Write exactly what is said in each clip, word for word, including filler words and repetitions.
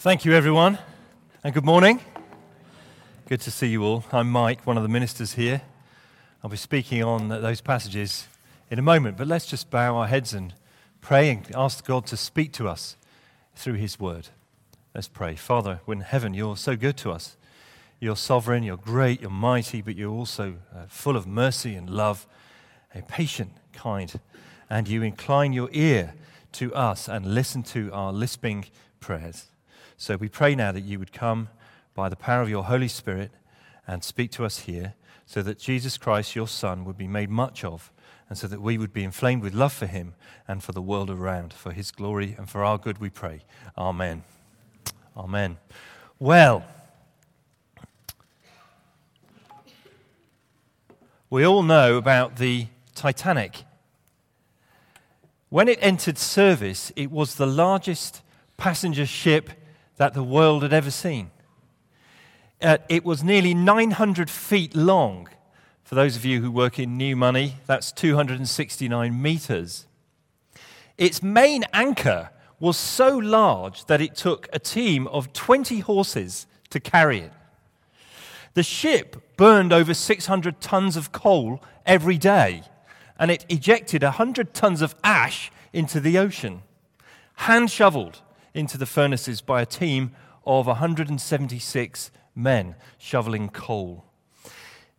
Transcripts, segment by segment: Thank you, everyone, and good morning. Good to see you all. I'm Mike, one of the ministers here. I'll be speaking on those passages in a moment, but let's just bow our heads and pray and ask God to speak to us through His Word. Let's pray. Father, in heaven, you're so good to us. You're sovereign, you're great, you're mighty, but you're also full of mercy and love, and patient, kind, and you incline your ear to us and listen to our lisping prayers. So we pray now that you would come by the power of your Holy Spirit and speak to us here, so that Jesus Christ, your Son, would be made much of, and so that we would be inflamed with love for him and for the world around. For his glory and for our good we pray. Amen. Amen. Well, we all know about the Titanic. When it entered service, it was the largest passenger ship that the world had ever seen. Uh, it was nearly nine hundred feet long. For those of you who work in new money, that's two hundred sixty-nine meters. Its main anchor was so large that it took a team of twenty horses to carry it. The ship burned over six hundred tons of coal every day, and it ejected one hundred tons of ash into the ocean, hand-shoveled into the furnaces by a team of one hundred seventy-six men shoveling coal.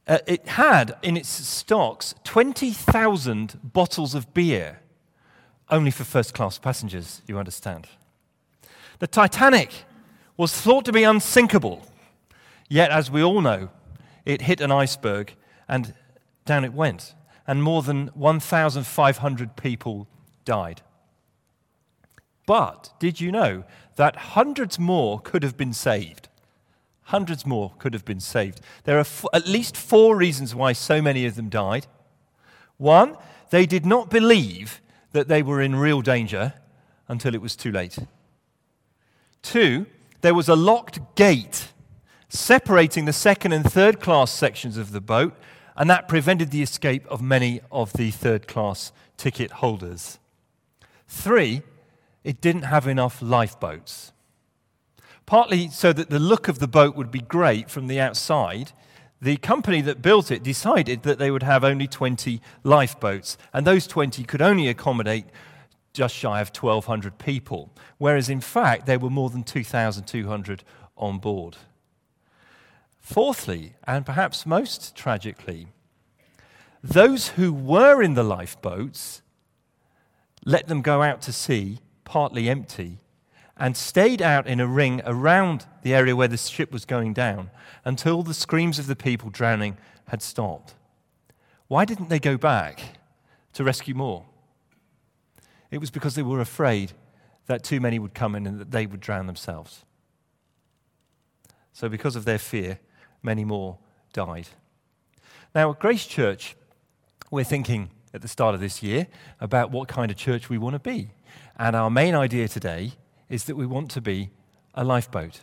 Uh, it had in its stocks twenty thousand bottles of beer, only for first-class passengers, you understand. The Titanic was thought to be unsinkable, yet, as we all know, it hit an iceberg and down it went, and more than fifteen hundred people died. But did you know that hundreds more could have been saved? Hundreds more could have been saved. There are f- at least four reasons why so many of them died. One, they did not believe that they were in real danger until it was too late. Two, there was a locked gate separating the second and third class sections of the boat, and that prevented the escape of many of the third class ticket holders. Three, it didn't have enough lifeboats. Partly so that the look of the boat would be great from the outside, the company that built it decided that they would have only twenty lifeboats, and those twenty could only accommodate just shy of twelve hundred people, whereas in fact there were more than two thousand two hundred on board. Fourthly, and perhaps most tragically, those who were in the lifeboats let them go out to sea partly empty, and stayed out in a ring around the area where the ship was going down until the screams of the people drowning had stopped. Why didn't they go back to rescue more? It was because they were afraid that too many would come in and that they would drown themselves. So because of their fear, many more died. Now, at Grace Church, we're thinking at the start of this year about what kind of church we want to be. And our main idea today is that we want to be a lifeboat.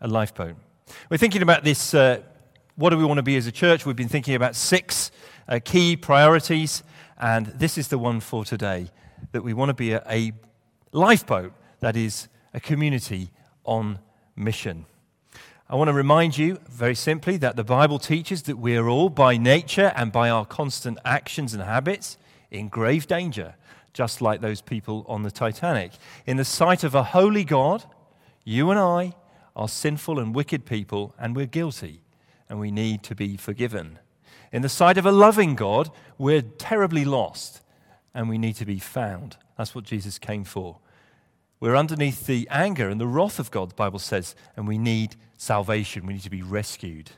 A lifeboat. We're thinking about this, uh, what do we want to be as a church? We've been thinking about six uh, key priorities, and this is the one for today, that we want to be a, a lifeboat that is a community on mission. I want to remind you very simply that the Bible teaches that we are all, by nature and by our constant actions and habits, in grave danger, just like those people on the Titanic. In the sight of a holy God, you and I are sinful and wicked people, and we're guilty, and we need to be forgiven. In the sight of a loving God, we're terribly lost, and we need to be found. That's what Jesus came for. We're underneath the anger and the wrath of God, the Bible says, and we need salvation. We need to be rescued.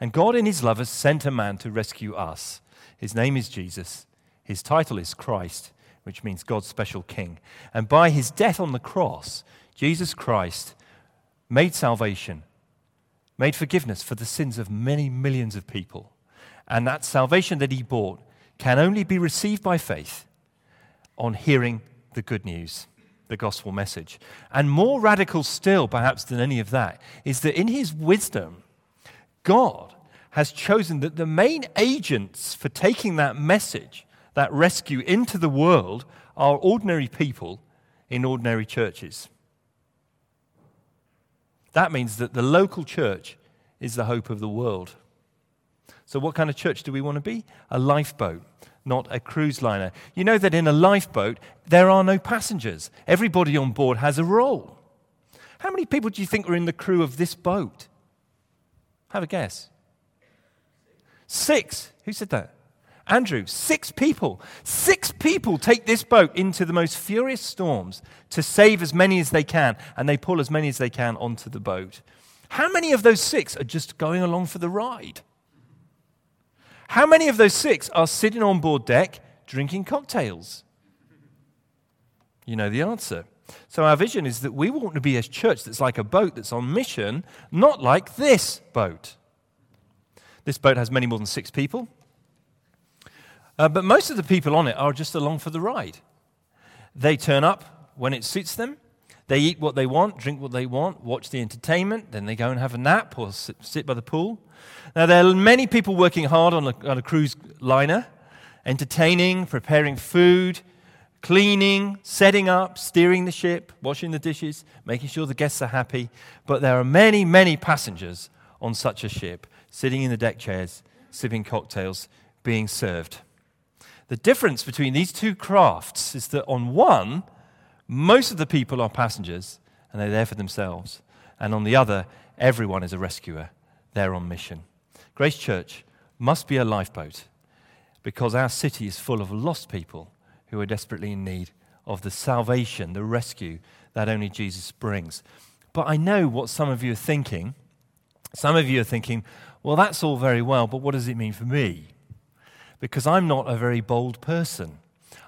And God in his love has sent a man to rescue us. His name is Jesus. His title is Christ, which means God's special king. And by his death on the cross, Jesus Christ made salvation, made forgiveness for the sins of many millions of people. And that salvation that he bought can only be received by faith on hearing the good news, the gospel message. And more radical still, perhaps, than any of that, is that in his wisdom, God has chosen that the main agents for taking that message, that rescue into the world, are ordinary people in ordinary churches. That means that the local church is the hope of the world. So what kind of church do we want to be? A lifeboat, not a cruise liner. You know that in a lifeboat, there are no passengers. Everybody on board has a role. How many people do you think are in the crew of this boat? Have a guess. Six. Who said that? Andrew, six people. Six people take this boat into the most furious storms to save as many as they can, and they pull as many as they can onto the boat. How many of those six are just going along for the ride? How many of those six are sitting on board deck drinking cocktails? You know the answer. So our vision is that we want to be a church that's like a boat that's on mission, not like this boat. This boat has many more than six people. Uh, but most of the people on it are just along for the ride. They turn up when it suits them. They eat what they want, drink what they want, watch the entertainment. Then they go and have a nap or sit by the pool. Now, there are many people working hard on a, on a cruise liner, entertaining, preparing food, cleaning, setting up, steering the ship, washing the dishes, making sure the guests are happy. But there are many, many passengers on such a ship, sitting in the deck chairs, sipping cocktails, being served. The difference between these two crafts is that on one, most of the people are passengers and they're there for themselves. And on the other, everyone is a rescuer. They're on mission. Grace Church must be a lifeboat because our city is full of lost people who are desperately in need of the salvation, the rescue that only Jesus brings. But I know what some of you are thinking. Some of you are thinking, well, that's all very well, but what does it mean for me? Because I'm not a very bold person.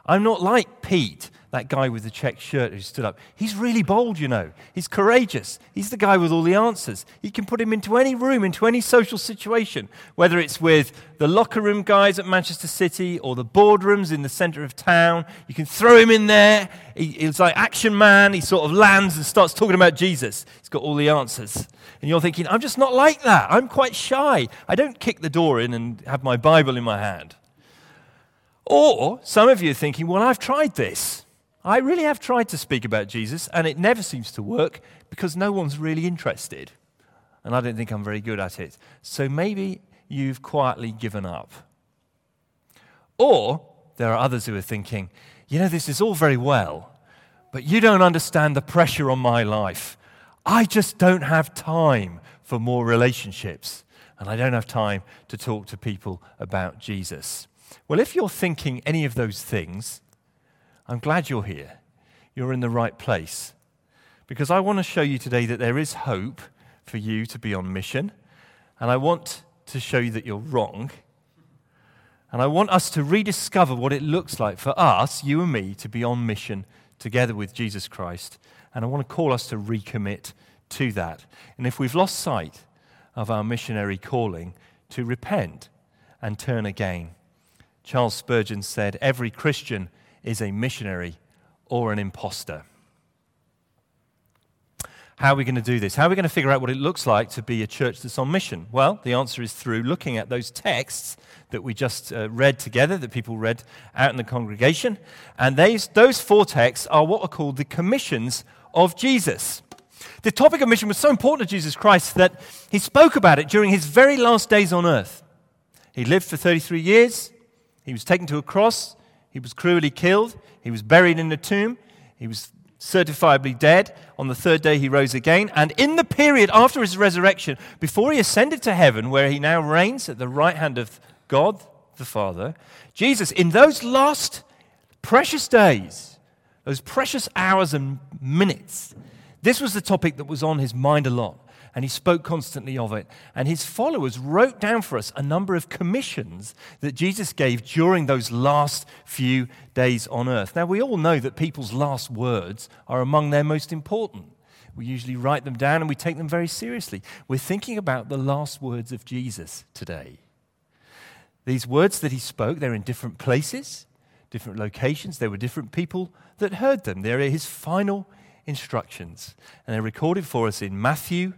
I'm not like Pete, that guy with the check shirt who stood up. He's really bold, you know. He's courageous. He's the guy with all the answers. You can put him into any room, into any social situation, whether it's with the locker room guys at Manchester City or the boardrooms in the centre of town. You can throw him in there. He's like Action Man. He sort of lands and starts talking about Jesus. He's got all the answers. And you're thinking, I'm just not like that. I'm quite shy. I don't kick the door in and have my Bible in my hand. Or some of you are thinking, well, I've tried this. I really have tried to speak about Jesus, and it never seems to work because no one's really interested. And I don't think I'm very good at it. So maybe you've quietly given up. Or there are others who are thinking, you know, this is all very well, but you don't understand the pressure on my life. I just don't have time for more relationships, and I don't have time to talk to people about Jesus. Well, if you're thinking any of those things, I'm glad you're here. You're in the right place. Because I want to show you today that there is hope for you to be on mission. And I want to show you that you're wrong. And I want us to rediscover what it looks like for us, you and me, to be on mission together with Jesus Christ. And I want to call us to recommit to that. And if we've lost sight of our missionary calling, to repent and turn again. Charles Spurgeon said, every Christian is a missionary or an imposter. How are we going to do this? How are we going to figure out what it looks like to be a church that's on mission? Well, the answer is through looking at those texts that we just uh, read together, that people read out in the congregation. And these, those four texts are what are called the commissions of Jesus. The topic of mission was so important to Jesus Christ that he spoke about it during his very last days on earth. He lived for thirty-three years. He was taken to a cross, he was cruelly killed, he was buried in a tomb, he was certifiably dead. On the third day he rose again, and in the period after his resurrection, before he ascended to heaven, where he now reigns at the right hand of God the Father, Jesus, in those last precious days, those precious hours and minutes, this was the topic that was on his mind a lot, and he spoke constantly of it. And his followers wrote down for us a number of commissions that Jesus gave during those last few days on earth. Now, we all know that people's last words are among their most important. We usually write them down and we take them very seriously. We're thinking about the last words of Jesus today. These words that he spoke, they're in different places, different locations. There were different people that heard them. They're his final instructions. And they're recorded for us in Matthew,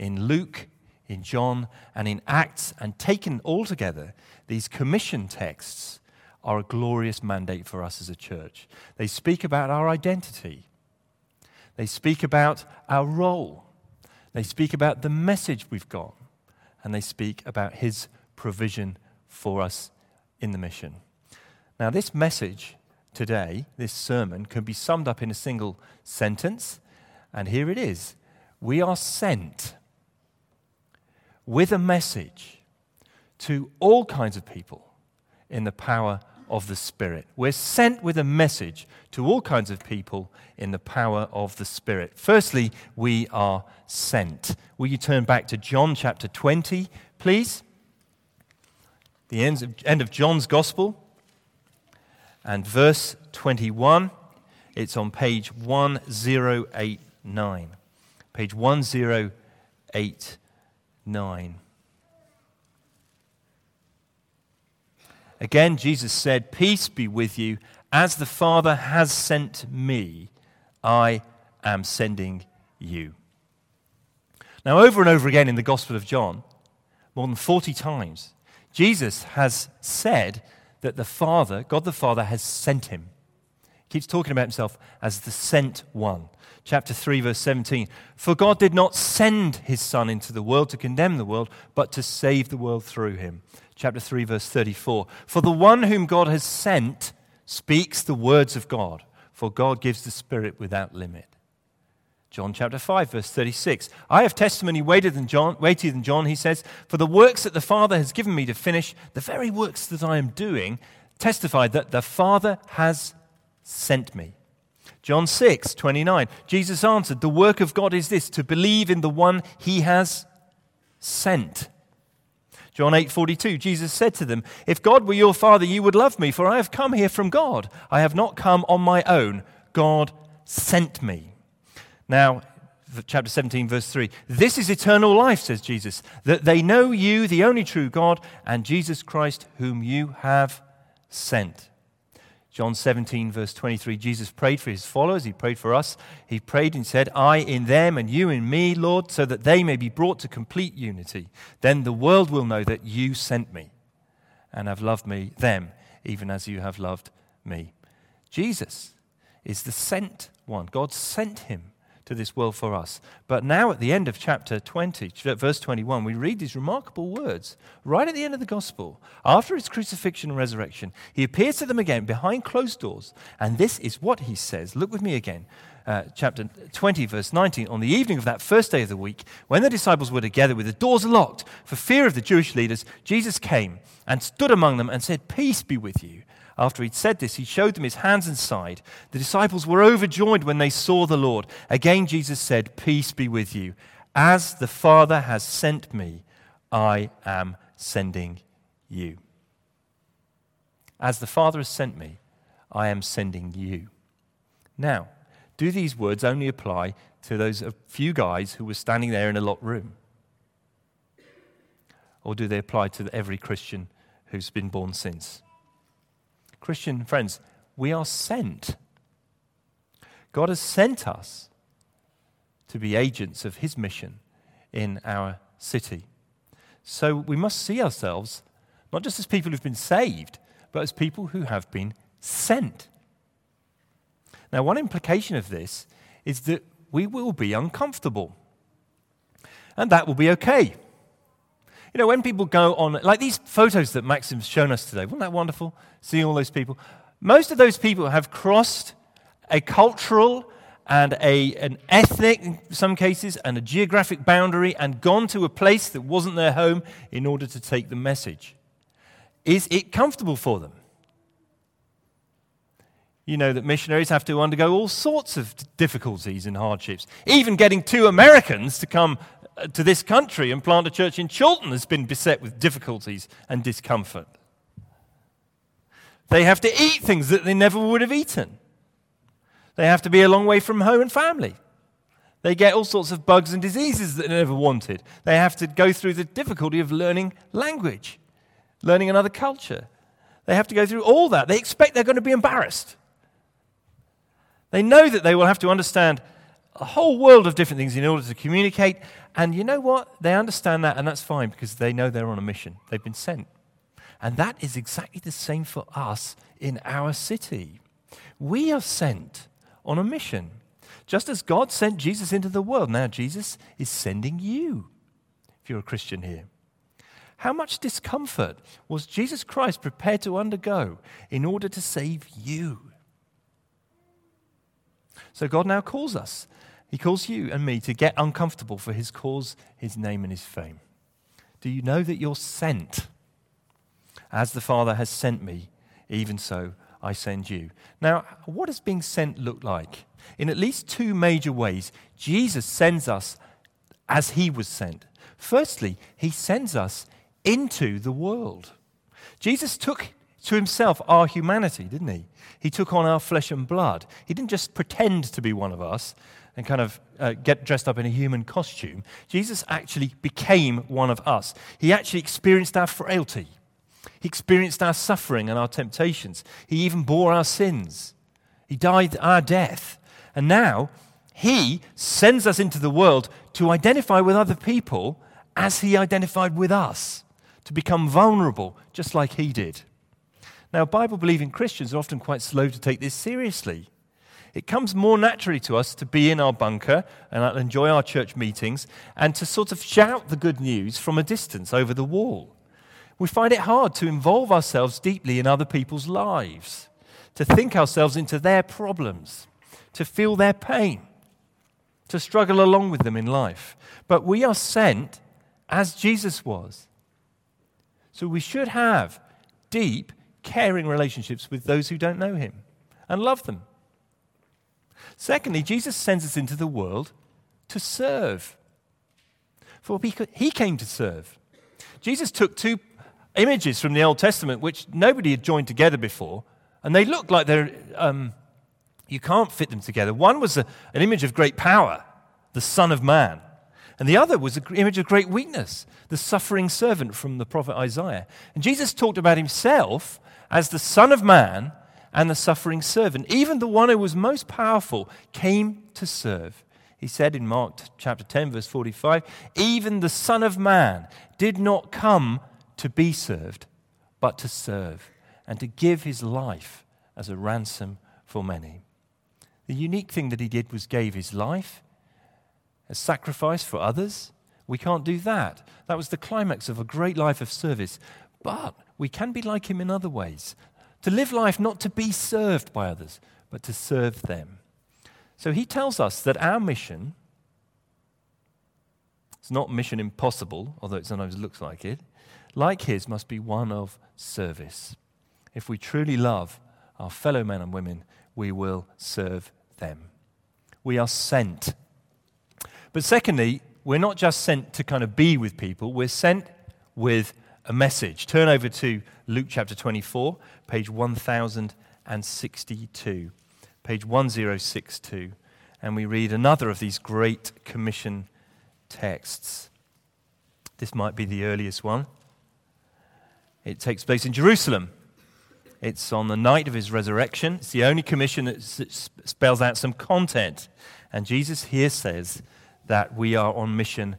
in Luke, in John, and in Acts, and taken all together, these commission texts are a glorious mandate for us as a church. They speak about our identity. They speak about our role. They speak about the message we've got, and they speak about his provision for us in the mission. Now, this message today, this sermon, can be summed up in a single sentence, and here it is. We are sent with a message to all kinds of people in the power of the Spirit. We're sent with a message to all kinds of people in the power of the Spirit. Firstly, we are sent. Will you turn back to John chapter twenty, please? The end of John's Gospel and verse twenty-one. It's on page ten eighty-nine. Page ten eighty-nine. Again, Jesus said, "Peace be with you. As the Father has sent me, I am sending you." Now, over and over again in the Gospel of John, more than forty times, Jesus has said that the Father, God the Father, has sent him. He keeps talking about himself as the sent one. Chapter three, verse seventeen, "For God did not send his Son into the world to condemn the world, but to save the world through him." Chapter three, verse thirty-four, "For the one whom God has sent speaks the words of God, for God gives the Spirit without limit." John chapter five, verse thirty-six, "I have testimony weightier than John, weightier than John," he says, "for the works that the Father has given me to finish, the very works that I am doing, testify that the Father has sent me." John six, twenty-nine, Jesus answered, "The work of God is this, to believe in the one he has sent." John eight forty-two, Jesus said to them, "If God were your Father, you would love me, for I have come here from God. I have not come on my own. God sent me." Now, chapter seventeen, verse three, "This is eternal life," says Jesus, "that they know you, the only true God, and Jesus Christ, whom you have sent." John seventeen, verse twenty-three, Jesus prayed for his followers. He prayed for us. He prayed and said, "I in them and you in me, Lord, so that they may be brought to complete unity. Then the world will know that you sent me and have loved me, them, even as you have loved me." Jesus is the sent one. God sent him to this world for us. But now at the end of chapter twenty, verse twenty-one, we read these remarkable words right at the end of the gospel. After his crucifixion and resurrection, he appears to them again behind closed doors, and this is what he says. Look with me again, uh, chapter twenty, verse nineteen. "On the evening of that first day of the week, when the disciples were together with the doors locked for fear of the Jewish leaders, Jesus came and stood among them and said, 'Peace be with you.' After he'd said this, he showed them his hands and side. The disciples were overjoyed when they saw the Lord. Again, Jesus said, 'Peace be with you. As the Father has sent me, I am sending you.'" As the Father has sent me, I am sending you. Now, do these words only apply to those few guys who were standing there in a locked room? Or do they apply to every Christian who's been born since? Christian friends, we are sent. God has sent us to be agents of his mission in our city. So we must see ourselves not just as people who've been saved, but as people who have been sent. Now, one implication of this is that we will be uncomfortable, and that will be okay. You know, when people go on, like these photos that Maxim's shown us today, wasn't that wonderful, seeing all those people? Most of those people have crossed a cultural and a, an ethnic, in some cases, and a geographic boundary and gone to a place that wasn't their home in order to take the message. Is it comfortable for them? You know that missionaries have to undergo all sorts of difficulties and hardships. Even getting two Americans to come to this country and plant a church in Chiltern has been beset with difficulties and discomfort. They have to eat things that they never would have eaten. They have to be a long way from home and family. They get all sorts of bugs and diseases that they never wanted. They have to go through the difficulty of learning language, learning another culture. They have to go through all that. They expect they're going to be embarrassed. They know that they will have to understand a whole world of different things in order to communicate. And you know what? They understand that, and that's fine, because they know they're on a mission. They've been sent. And that is exactly the same for us in our city. We are sent on a mission Just as God sent Jesus into the world, now Jesus is sending you, if you're a Christian here. How much discomfort was Jesus Christ prepared to undergo in order to save you? So God now calls us. He calls you and me to get uncomfortable for his cause, his name, and his fame. Do you know that you're sent? As the Father has sent me, even so I send you. Now, what does being sent look like? In at least two major ways, Jesus sends us as he was sent. Firstly, he sends us into the world. Jesus took to himself our humanity, didn't he? He took on our flesh and blood. He didn't just pretend to be one of us and kind of uh, get dressed up in a human costume. Jesus actually became one of us. He actually experienced our frailty. He experienced our suffering and our temptations. He even bore our sins. He died our death. And now he sends us into the world to identify with other people as he identified with us, to become vulnerable just like he did. Now, Bible-believing Christians are often quite slow to take this seriously. It comes more naturally to us to be in our bunker and enjoy our church meetings and to sort of shout the good news from a distance over the wall. We find it hard to involve ourselves deeply in other people's lives, to think ourselves into their problems, to feel their pain, to struggle along with them in life. But we are sent as Jesus was. So we should have deep, caring relationships with those who don't know him and love them. Secondly, Jesus sends us into the world to serve. For he came to serve. Jesus took two images from the Old Testament which nobody had joined together before, and they looked like they're, um, you can't fit them together. One was a, an image of great power, the Son of Man. And the other was an image of great weakness, the suffering servant from the prophet Isaiah. And Jesus talked about himself as the Son of Man and the suffering servant. Even the one who was most powerful came to serve. He said in Mark chapter ten, verse forty-five, even the Son of Man did not come to be served, but to serve and to give his life as a ransom for many. The unique thing that he did was gave his life a sacrifice for others. We can't do that. That was the climax of a great life of service. But we can be like him in other ways. To live life not to be served by others, but to serve them. So he tells us that our mission, it's not mission impossible, although it sometimes looks like it, like his must be one of service. If we truly love our fellow men and women, we will serve them. We are sent. But secondly, we're not just sent to kind of be with people, we're sent with a message. Turn over to Luke chapter twenty-four, page one thousand sixty-two, page one thousand sixty-two, and we read another of these Great Commission texts. This might be the earliest one. It takes place in Jerusalem. It's on the night of his resurrection. It's the only commission that spells out some content. And Jesus here says that we are on mission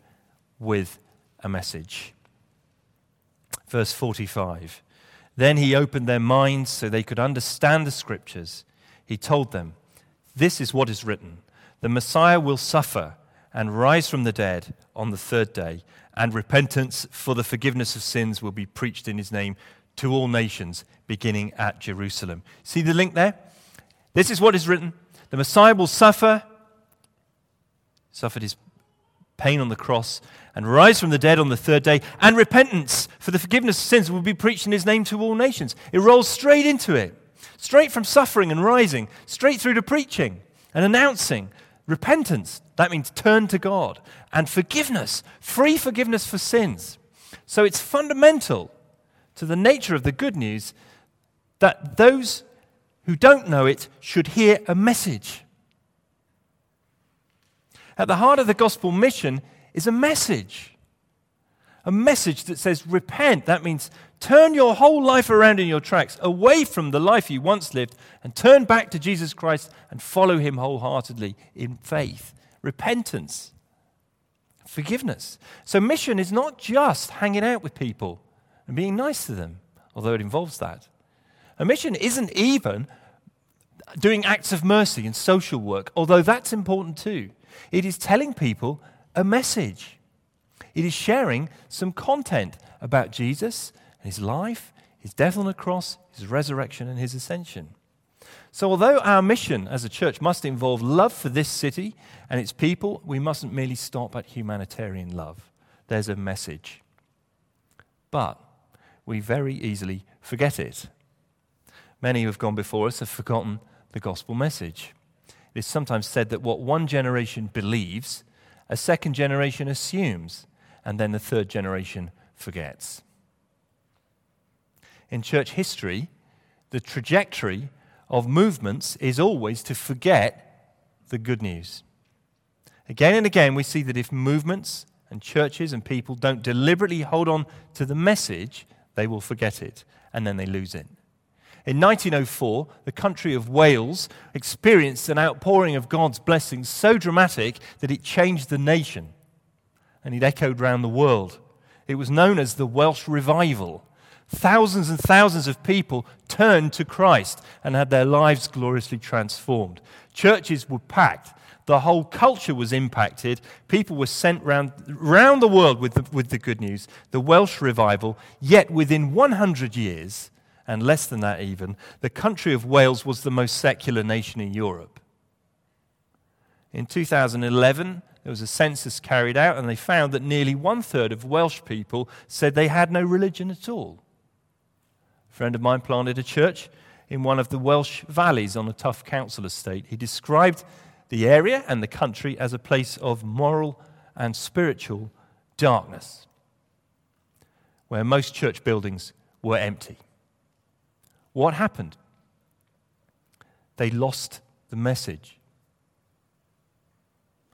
with a message. Verse forty-five, then he opened their minds so they could understand the scriptures. He told them, this is what is written, the Messiah will suffer and rise from the dead on the third day, and repentance for the forgiveness of sins will be preached in his name to all nations, beginning at Jerusalem. See the link there? This is what is written, the Messiah will suffer, suffered his pain on the cross, and rise from the dead on the third day, and repentance for the forgiveness of sins will be preached in his name to all nations. It rolls straight into it, straight from suffering and rising, straight through to preaching and announcing repentance. That means turn to God, and forgiveness, free forgiveness for sins. So it's fundamental to the nature of the good news that those who don't know it should hear a message. At the heart of the gospel mission is a message. A message that says, repent. That means turn your whole life around in your tracks, away from the life you once lived, and turn back to Jesus Christ and follow him wholeheartedly in faith. Repentance. Forgiveness. So mission is not just hanging out with people and being nice to them, although it involves that. A mission isn't even doing acts of mercy and social work, although that's important too. It is telling people a message. It is sharing some content about Jesus and his life, his death on the cross, his resurrection and his ascension. So although our mission as a church must involve love for this city and its people, we mustn't merely stop at humanitarian love. There's a message. But we very easily forget it. Many who have gone before us have forgotten the gospel message. It is sometimes said that what one generation believes, a second generation assumes, and then the third generation forgets. In church history, the trajectory of movements is always to forget the good news. Again and again, we see that if movements and churches and people don't deliberately hold on to the message, they will forget it, and then they lose it. In nineteen oh four, the country of Wales experienced an outpouring of God's blessings so dramatic that it changed the nation, and it echoed round the world. It was known as the Welsh Revival. Thousands and thousands of people turned to Christ and had their lives gloriously transformed. Churches were packed. The whole culture was impacted. People were sent round, round the world with the, with the good news, the Welsh Revival, yet within one hundred years... and less than that even, the country of Wales was the most secular nation in Europe. In two thousand eleven, there was a census carried out, and they found that nearly one-third of Welsh people said they had no religion at all. A friend of mine planted a church in one of the Welsh valleys on a tough council estate. He described the area and the country as a place of moral and spiritual darkness, where most church buildings were empty. What happened? They lost the message.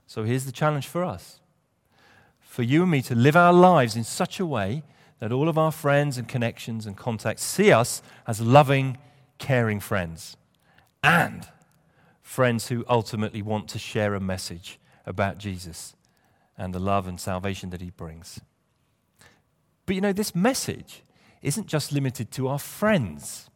So here's the challenge for us. For you and me to live our lives in such a way that all of our friends and connections and contacts see us as loving, caring friends. And friends who ultimately want to share a message about Jesus and the love and salvation that he brings. But you know, this message isn't just limited to our friends.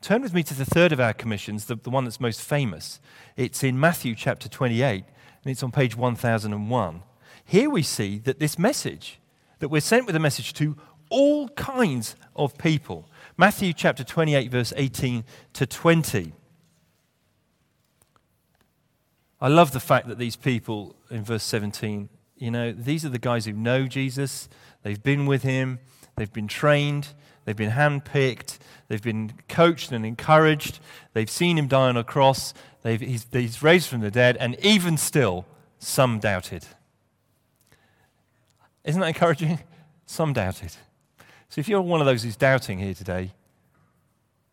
Turn with me to the third of our commissions, the, the one that's most famous. It's in Matthew chapter twenty-eight, and it's on page one thousand one. Here we see that this message, that we're sent with a message to all kinds of people. Matthew chapter twenty-eight, verse eighteen to twenty. I love the fact that these people in verse seventeen, you know, these are the guys who know Jesus, they've been with him, they've been trained, they've been handpicked, they've been coached and encouraged, they've seen him die on a cross, they've, he's, he's raised from the dead, and even still, some doubted. Isn't that encouraging? Some doubted. So if you're one of those who's doubting here today,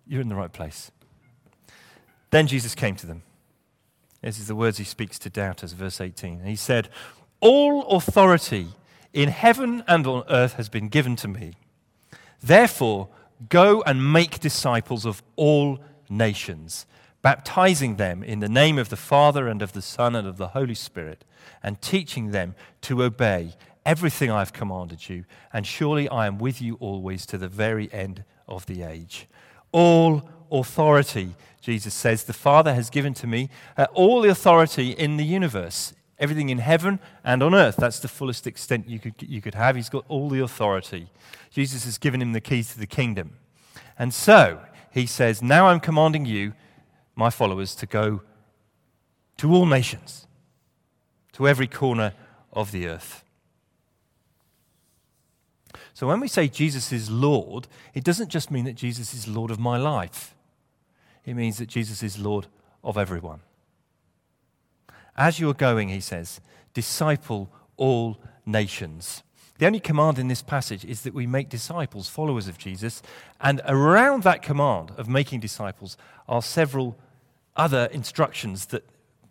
you're in the right place. Then Jesus came to them. This is the words he speaks to doubters, verse eighteen. And he said, "All authority in heaven and on earth has been given to me. Therefore, go and make disciples of all nations, baptizing them in the name of the Father and of the Son and of the Holy Spirit, and teaching them to obey everything I have commanded you, and surely I am with you always to the very end of the age." All authority, Jesus says, the Father has given to me, uh, all the authority in the universe, everything in heaven and on earth. That's the fullest extent you could you could have. He's got all the authority. Jesus has given him the keys to the kingdom. And so, he says, now I'm commanding you, my followers, to go to all nations, to every corner of the earth. So when we say Jesus is Lord, it doesn't just mean that Jesus is Lord of my life. It means that Jesus is Lord of everyone. As you are going, he says, disciple all nations. The only command in this passage is that we make disciples, followers of Jesus, and around that command of making disciples are several other instructions that,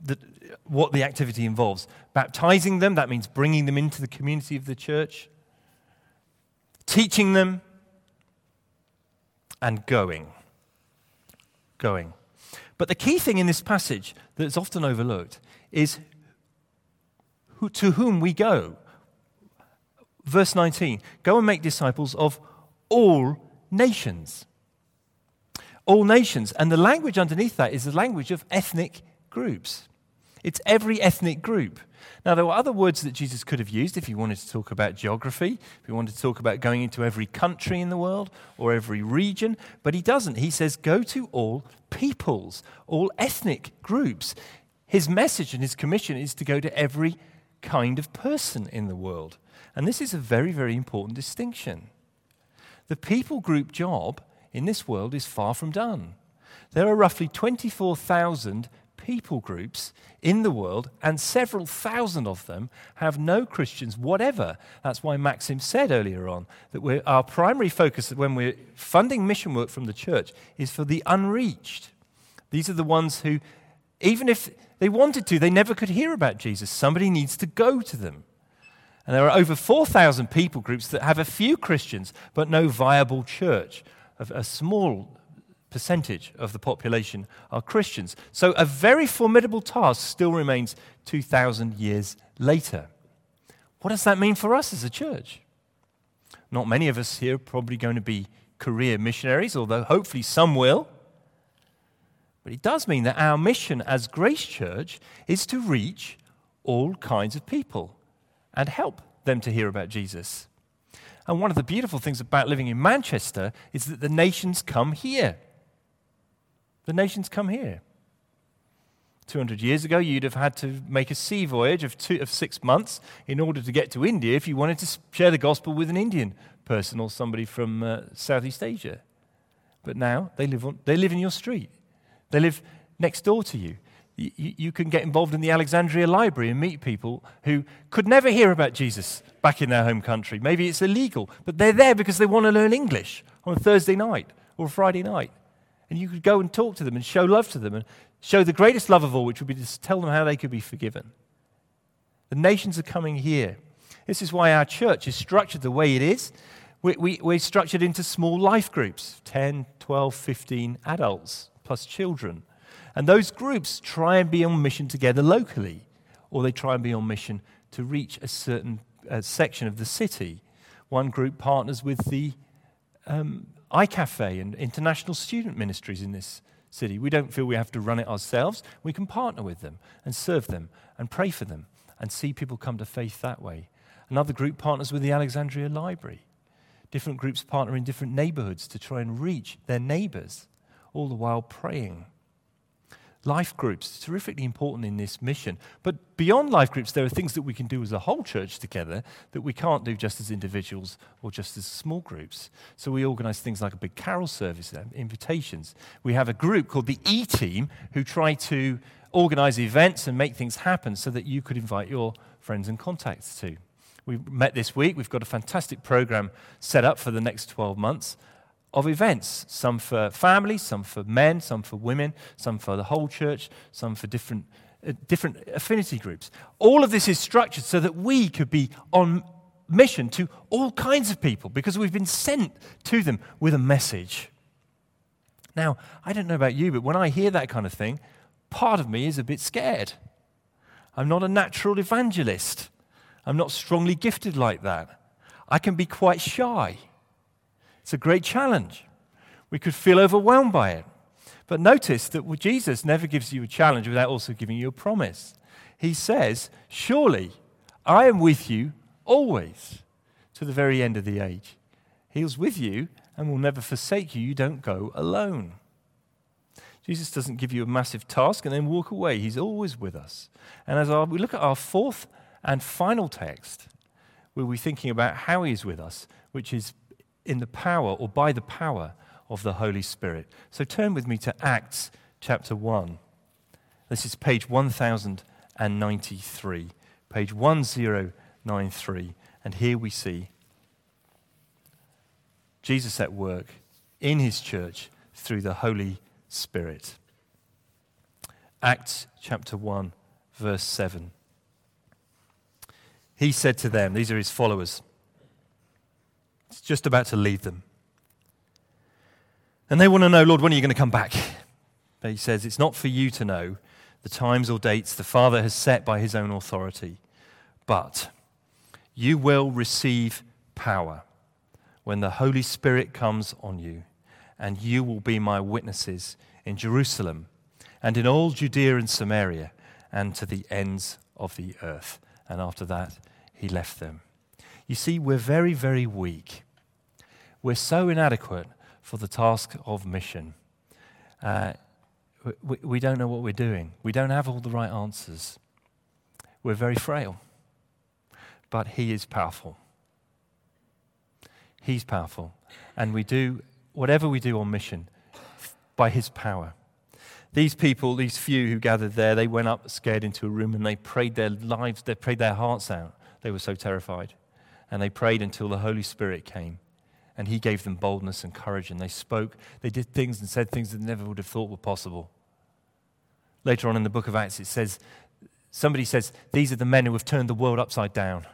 that what the activity involves. Baptizing them, that means bringing them into the community of the church, teaching them, and going. Going. But the key thing in this passage that's often overlooked is who, to whom we go. Verse nineteen, go and make disciples of all nations. all nations. And the language underneath that is the language of ethnic groups. It's every ethnic group. Now, there were other words that Jesus could have used if he wanted to talk about geography, if he wanted to talk about going into every country in the world or every region, but he doesn't. He says, go to all peoples, all ethnic groups. His message and his commission is to go to every kind of person in the world. And this is a very, very important distinction. The people group job in this world is far from done. There are roughly twenty-four thousand people groups in the world, and several thousand of them have no Christians whatever. That's why Maxim said earlier on that we're, our primary focus when we're funding mission work from the church is for the unreached. These are the ones who, even if they wanted to, they never could hear about Jesus. Somebody needs to go to them. And there are over four thousand people groups that have a few Christians but no viable church. A small percentage of the population are Christians. So a very formidable task still remains two thousand years later. What does that mean for us as a church? Not many of us here are probably going to be career missionaries, although hopefully some will. But it does mean that our mission as Grace Church is to reach all kinds of people and help them to hear about Jesus. And one of the beautiful things about living in Manchester is that the nations come here. The nations come here. two hundred years ago, you'd have had to make a sea voyage of, two, of six months in order to get to India if you wanted to share the gospel with an Indian person or somebody from uh, Southeast Asia. But now, they live on, they live in your street. They live next door to you. You, you can get involved in the Alexandria Library and meet people who could never hear about Jesus back in their home country. Maybe it's illegal, but they're there because they want to learn English on a Thursday night or a Friday night. And you could go and talk to them and show love to them and show the greatest love of all, which would be to tell them how they could be forgiven. The nations are coming here. This is why our church is structured the way it is. We, we, we're structured into small life groups, ten, twelve, fifteen adults plus children. And those groups try and be on mission together locally, or they try and be on mission to reach a certain uh, section of the city. One group partners with the um, iCafe and international student ministries in this city. We don't feel we have to run it ourselves. We can partner with them and serve them and pray for them and see people come to faith that way. Another group partners with the Alexandria Library. Different groups partner in different neighborhoods to try and reach their neighbors, all the while praying. Life groups, terrifically important in this mission. But beyond life groups, there are things that we can do as a whole church together that we can't do just as individuals or just as small groups. So we organize things like a big carol service and invitations. We have a group called the E-Team who try to organize events and make things happen so that you could invite your friends and contacts too. We met this week. We've got a fantastic program set up for the next twelve months of events, some for families, some for men, some for women, some for the whole church, some for different uh, different affinity groups. All of this is structured so that we could be on mission to all kinds of people because we've been sent to them with a message. Now, I don't know about you, but when I hear that kind of thing, part of me is a bit scared. I'm not a natural evangelist. I'm not strongly gifted like that. I can be quite shy. It's a great challenge. We could feel overwhelmed by it. But notice that Jesus never gives you a challenge without also giving you a promise. He says, surely I am with you always to the very end of the age. He's with you and will never forsake you. You don't go alone. Jesus doesn't give you a massive task and then walk away. He's always with us. And as our, we look at our fourth and final text, we'll be thinking about how he is with us, which is in the power or by the power of the Holy Spirit. So turn with me to Acts chapter one. This is page one thousand ninety-three, page one thousand ninety-three. And here we see Jesus at work in his church through the Holy Spirit. Acts chapter one, verse seven. He said to them, these are his followers, it's just about to leave them. And they want to know, Lord, when are you going to come back? But he says, it's not for you to know the times or dates the Father has set by his own authority, but you will receive power when the Holy Spirit comes on you, and you will be my witnesses in Jerusalem and in all Judea and Samaria and to the ends of the earth." And after that, he left them. You see, we're very, very weak. We're so inadequate for the task of mission. Uh, we, we don't know what we're doing. We don't have all the right answers. We're very frail. But he is powerful. He's powerful. And we do whatever we do on mission by his power. These people, these few who gathered there, they went up scared into a room and they prayed their lives, they prayed their hearts out. They were so terrified. And they prayed until the Holy Spirit came. And he gave them boldness and courage. And they spoke, they did things and said things that they never would have thought were possible. Later on in the book of Acts, it says, somebody says, "These are the men who have turned the world upside down."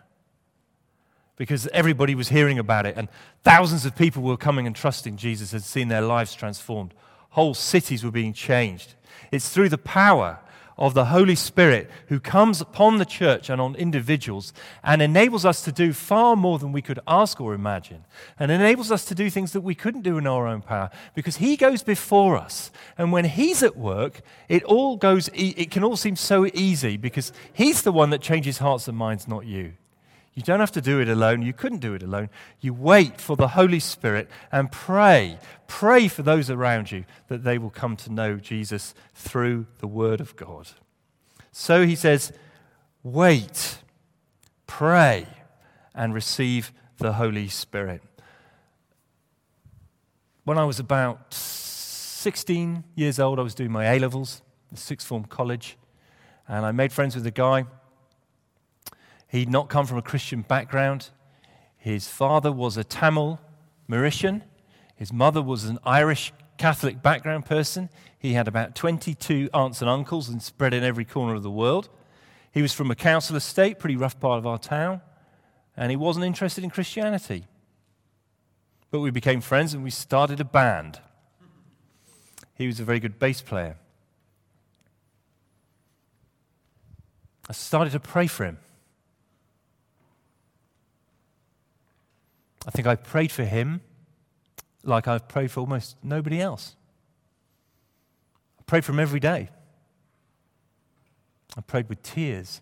Because everybody was hearing about it, and thousands of people were coming and trusting Jesus and seeing their lives transformed. Whole cities were being changed. It's through the power of the Holy Spirit who comes upon the church and on individuals and enables us to do far more than we could ask or imagine, and enables us to do things that we couldn't do in our own power, because he goes before us. And when he's at work, it all goes. E- it can all seem so easy, because he's the one that changes hearts and minds, not you. You don't have to do it alone. You couldn't do it alone. You wait for the Holy Spirit and pray. Pray for those around you that they will come to know Jesus through the Word of God. So he says, wait, pray, and receive the Holy Spirit. When I was about sixteen years old, I was doing my A-levels, the sixth form college, and I made friends with a guy. He'd not come from a Christian background. His father was a Tamil Mauritian. His mother was an Irish Catholic background person. He had about twenty-two aunts and uncles and spread in every corner of the world. He was from a council estate, pretty rough part of our town, and he wasn't interested in Christianity. But we became friends and we started a band. He was a very good bass player. I started to pray for him. I think I prayed for him like I've prayed for almost nobody else. I prayed for him every day. I prayed with tears.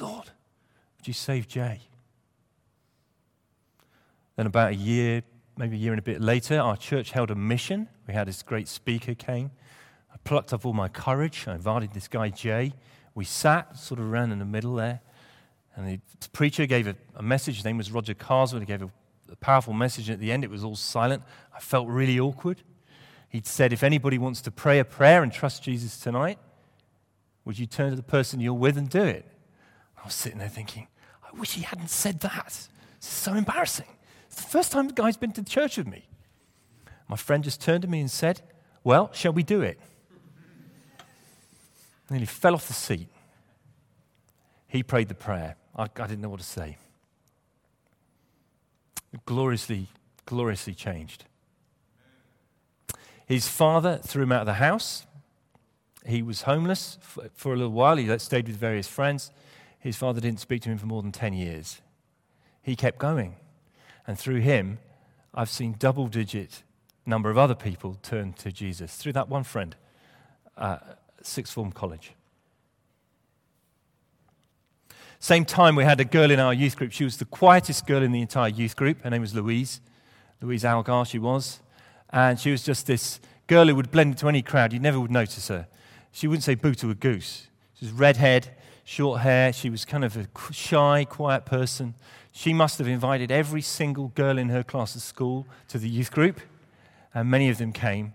"Lord, would you save Jay?" Then about a year, maybe a year and a bit later, our church held a mission. We had this great speaker came. I plucked up all my courage. I invited this guy, Jay. We sat sort of around in the middle there. And the preacher gave a, a message. His name was Roger Carswell. He gave a, a powerful message, and at the end it was all silent. I felt really awkward. He'd said, "If anybody wants to pray a prayer and trust Jesus tonight, would you turn to the person you're with and do it?" I was sitting there thinking, I wish he hadn't said that. This is so embarrassing. It's the first time the guy's been to church with me. My friend just turned to me and said, "Well, shall we do it?" I nearly fell off the seat. He prayed the prayer. I, I didn't know what to say. It gloriously, gloriously changed. His father threw him out of the house. He was homeless for, for a little while. He stayed with various friends. His father didn't speak to him for more than ten years. He kept going. And through him, I've seen double-digit number of other people turn to Jesus through that one friend, uh, sixth form college. Same time, we had a girl in our youth group. She was the quietest girl in the entire youth group. Her name was Louise. Louise Algar, she was. And she was just this girl who would blend into any crowd. You never would notice her. She wouldn't say boo to a goose. She was redhead, short hair. She was kind of a shy, quiet person. She must have invited every single girl in her class at school to the youth group. And many of them came.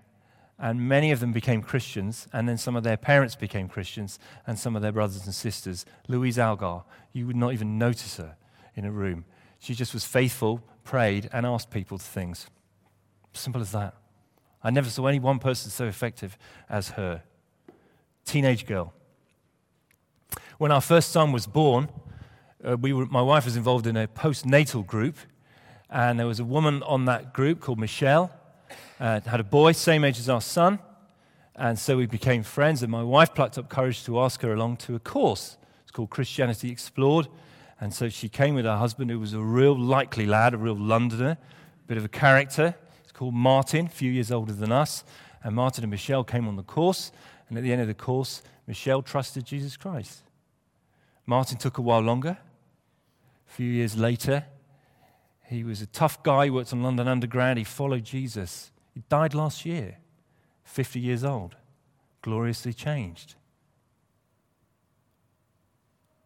And many of them became Christians, and then some of their parents became Christians, and some of their brothers and sisters. Louise Algar, you would not even notice her in a room. She just was faithful, prayed, and asked people to things. Simple as that. I never saw any one person so effective as her. Teenage girl. When our first son was born, uh, we were, my wife was involved in a postnatal group, and there was a woman on that group called Michelle. Uh, had a boy, same age as our son, and so we became friends, and my wife plucked up courage to ask her along to a course. It's called Christianity Explored, and so she came with her husband, who was a real likely lad, a real Londoner, bit of a character. He's called Martin, a few years older than us, and Martin and Michelle came on the course, and at the end of the course, Michelle trusted Jesus Christ. Martin took a while longer. A few years later, he was a tough guy, he worked on London Underground, he followed Jesus. He died last year, fifty years old, gloriously changed.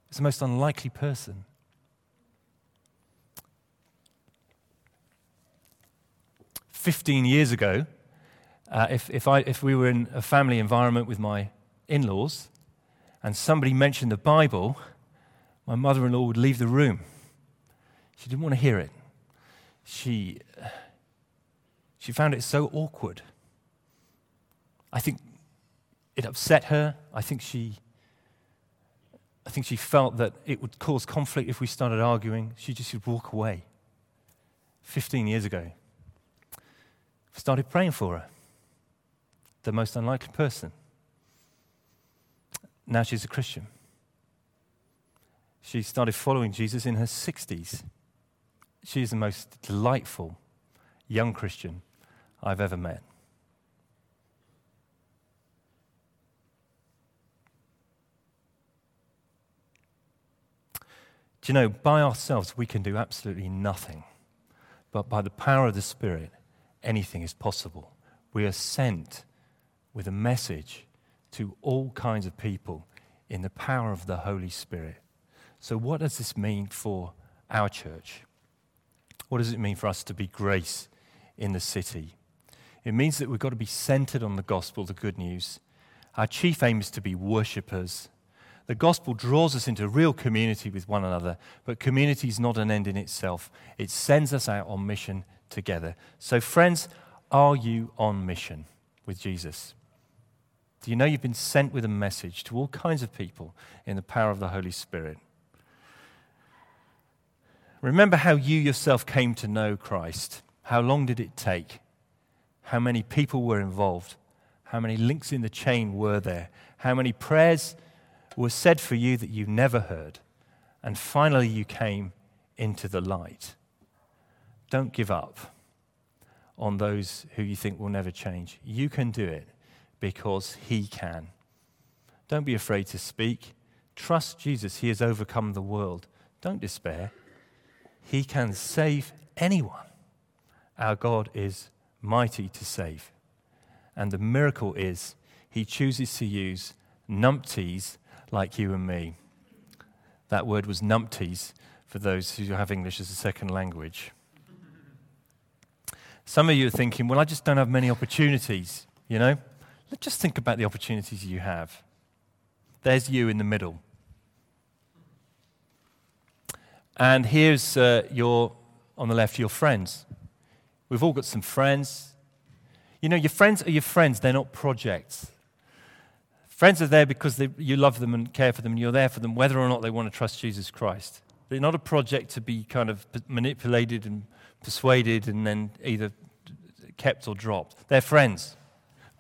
It's the most unlikely person. Fifteen years ago, uh, if if I if we were in a family environment with my in-laws, and somebody mentioned the Bible, my mother-in-law would leave the room. She didn't want to hear it. She she found it so awkward. I think it upset her. I think she I think she felt that it would cause conflict if we started arguing. She just would walk away. Fifteen years ago, I started praying for her. The most unlikely person. Now she's a Christian. She started following Jesus in her sixties. She is the most delightful young Christian I've ever met. Do you know, by ourselves we can do absolutely nothing, but by the power of the Spirit, anything is possible. We are sent with a message to all kinds of people in the power of the Holy Spirit. So what does this mean for our church? What does it mean for us to be Grace in the City? It means that we've got to be centered on the gospel, the good news. Our chief aim is to be worshippers. The gospel draws us into real community with one another, but community is not an end in itself. It sends us out on mission together. So friends, are you on mission with Jesus? Do you know you've been sent with a message to all kinds of people in the power of the Holy Spirit? Remember how you yourself came to know Christ. How long did it take? How many people were involved? How many links in the chain were there? How many prayers were said for you that you never heard? And finally you came into the light. Don't give up on those who you think will never change. You can do it because he can. Don't be afraid to speak. Trust Jesus. He has overcome the world. Don't despair. He can save anyone. Our God is mighty to save. And the miracle is he chooses to use numpties like you and me. That word was numpties for those who have English as a second language. Some of you are thinking, well, I just don't have many opportunities, you know? Let's just think about the opportunities you have. There's you in the middle. And here's uh, your, on the left, your friends. We've all got some friends. You know, your friends are your friends. They're not projects. Friends are there because they, you love them and care for them, and you're there for them whether or not they want to trust Jesus Christ. They're not a project to be kind of manipulated and persuaded and then either kept or dropped. They're friends.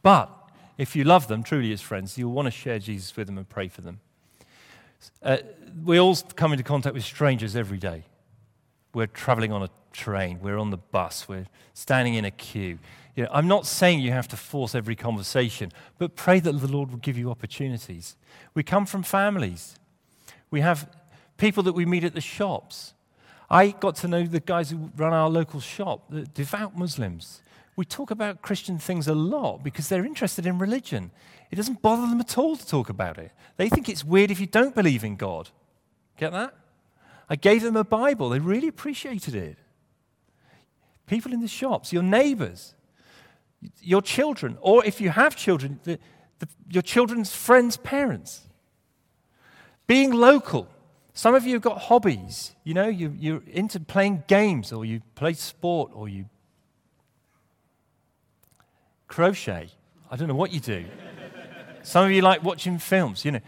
But if you love them truly as friends, you'll want to share Jesus with them and pray for them. Uh, we all come into contact with strangers every day. We're traveling on a train. We're on the bus. We're standing in a queue. You know, I'm not saying you have to force every conversation, but pray that the Lord will give you opportunities. We come from families. We have people that we meet at the shops. I got to know the guys who run our local shop, the devout Muslims. We talk about Christian things a lot because they're interested in religion. It doesn't bother them at all to talk about it. They think it's weird if you don't believe in God. Get that? I gave them a Bible. They really appreciated it. People in the shops, your neighbors, your children, or if you have children, the, the, your children's friends' parents. Being local. Some of you have got hobbies. You know, you, you're into playing games, or you play sport, or you crochet. I don't know what you do. Some of you like watching films, you know.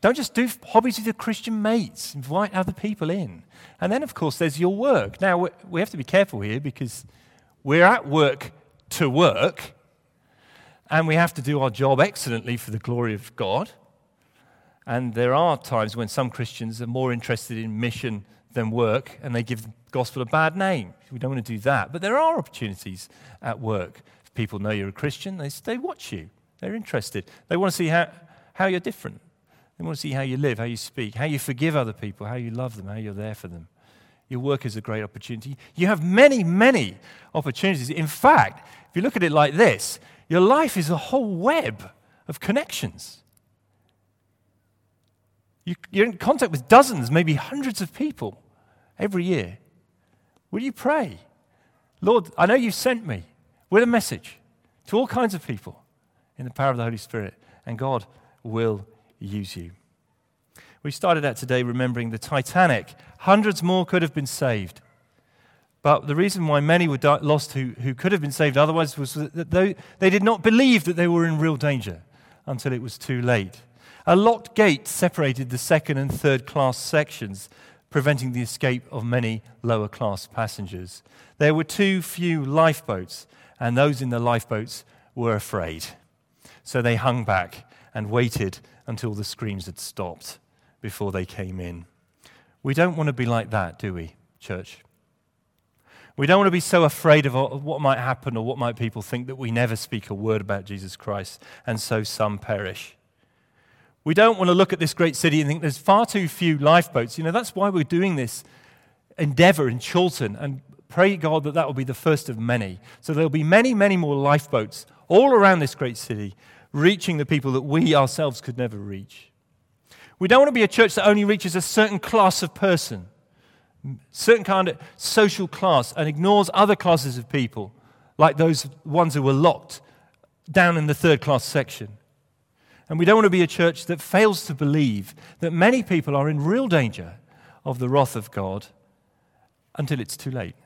Don't just do hobbies with your Christian mates. Invite other people in. And then, of course, there's your work. Now, we have to be careful here because we're at work to work, and we have to do our job excellently for the glory of God. And there are times when some Christians are more interested in mission them work and they give the gospel a bad name. We don't want to do that. But there are opportunities at work. If people know you're a Christian, they they watch you. They're interested. They want to see how, how you're different. They want to see how you live, how you speak, how you forgive other people, how you love them, how you're there for them. Your work is a great opportunity. You have many, many opportunities. In fact, if you look at it like this, your life is a whole web of connections. You, you're in contact with dozens, maybe hundreds of people every year. Will you pray? Lord, I know you sent me with a message to all kinds of people in the power of the Holy Spirit, and God will use you. We started out today remembering the Titanic. Hundreds more could have been saved. But the reason why many were lost who, who could have been saved otherwise was that they, they did not believe that they were in real danger until it was too late. A locked gate separated the second and third class sections, preventing the escape of many lower class passengers. There were too few lifeboats, and those in the lifeboats were afraid. So they hung back and waited until the screams had stopped before they came in. We don't want to be like that, do we, church? We don't want to be so afraid of what might happen or what might people think that we never speak a word about Jesus Christ, and so some perish. We don't want to look at this great city and think there's far too few lifeboats. You know, that's why we're doing this endeavor in Chiltern, and pray God that that will be the first of many. So there'll be many, many more lifeboats all around this great city, reaching the people that we ourselves could never reach. We don't want to be a church that only reaches a certain class of person, certain kind of social class, and ignores other classes of people, like those ones who were locked down in the third class section. And we don't want to be a church that fails to believe that many people are in real danger of the wrath of God until it's too late.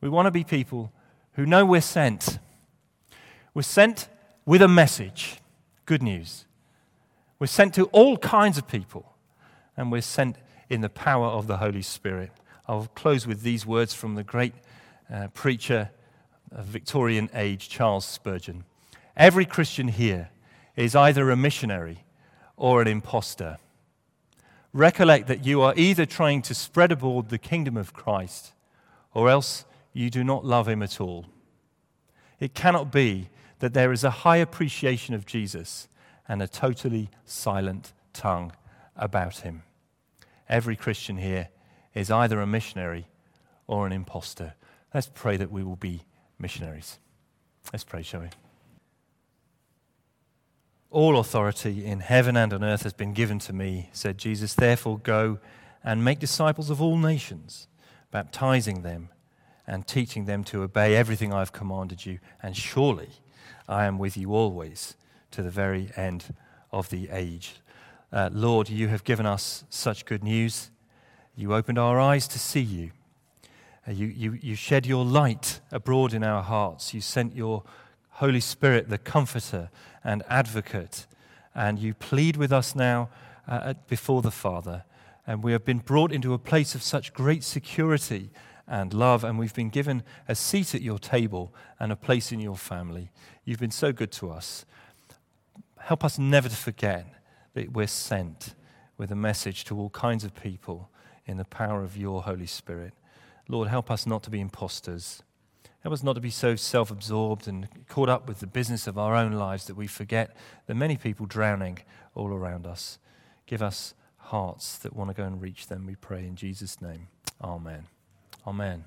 We want to be people who know we're sent. We're sent with a message, good news. We're sent to all kinds of people, and we're sent in the power of the Holy Spirit. I'll close with these words from the great uh, preacher of Victorian age, Charles Spurgeon. Every Christian here is either a missionary or an imposter. Recollect that you are either trying to spread abroad the kingdom of Christ, or else you do not love him at all. It cannot be that there is a high appreciation of Jesus and a totally silent tongue about him. Every Christian here is either a missionary or an imposter. Let's pray that we will be missionaries. Let's pray, shall we? All authority in heaven and on earth has been given to me, said Jesus. Therefore go and make disciples of all nations, baptizing them and teaching them to obey everything I have commanded you. And surely I am with you always, to the very end of the age. Uh, Lord, you have given us such good news. You opened our eyes to see you. Uh, you, you. You shed your light abroad in our hearts. You sent your Holy Spirit, the Comforter and Advocate, and you plead with us now uh, at, before the Father. And we have been brought into a place of such great security and love, and we've been given a seat at your table and a place in your family. You've been so good to us. Help us never to forget that we're sent with a message to all kinds of people in the power of your Holy Spirit. Lord, help us not to be imposters. Help us not to be so self-absorbed and caught up with the business of our own lives that we forget the many people drowning all around us. Give us hearts that want to go and reach them, we pray in Jesus' name. Amen. Amen.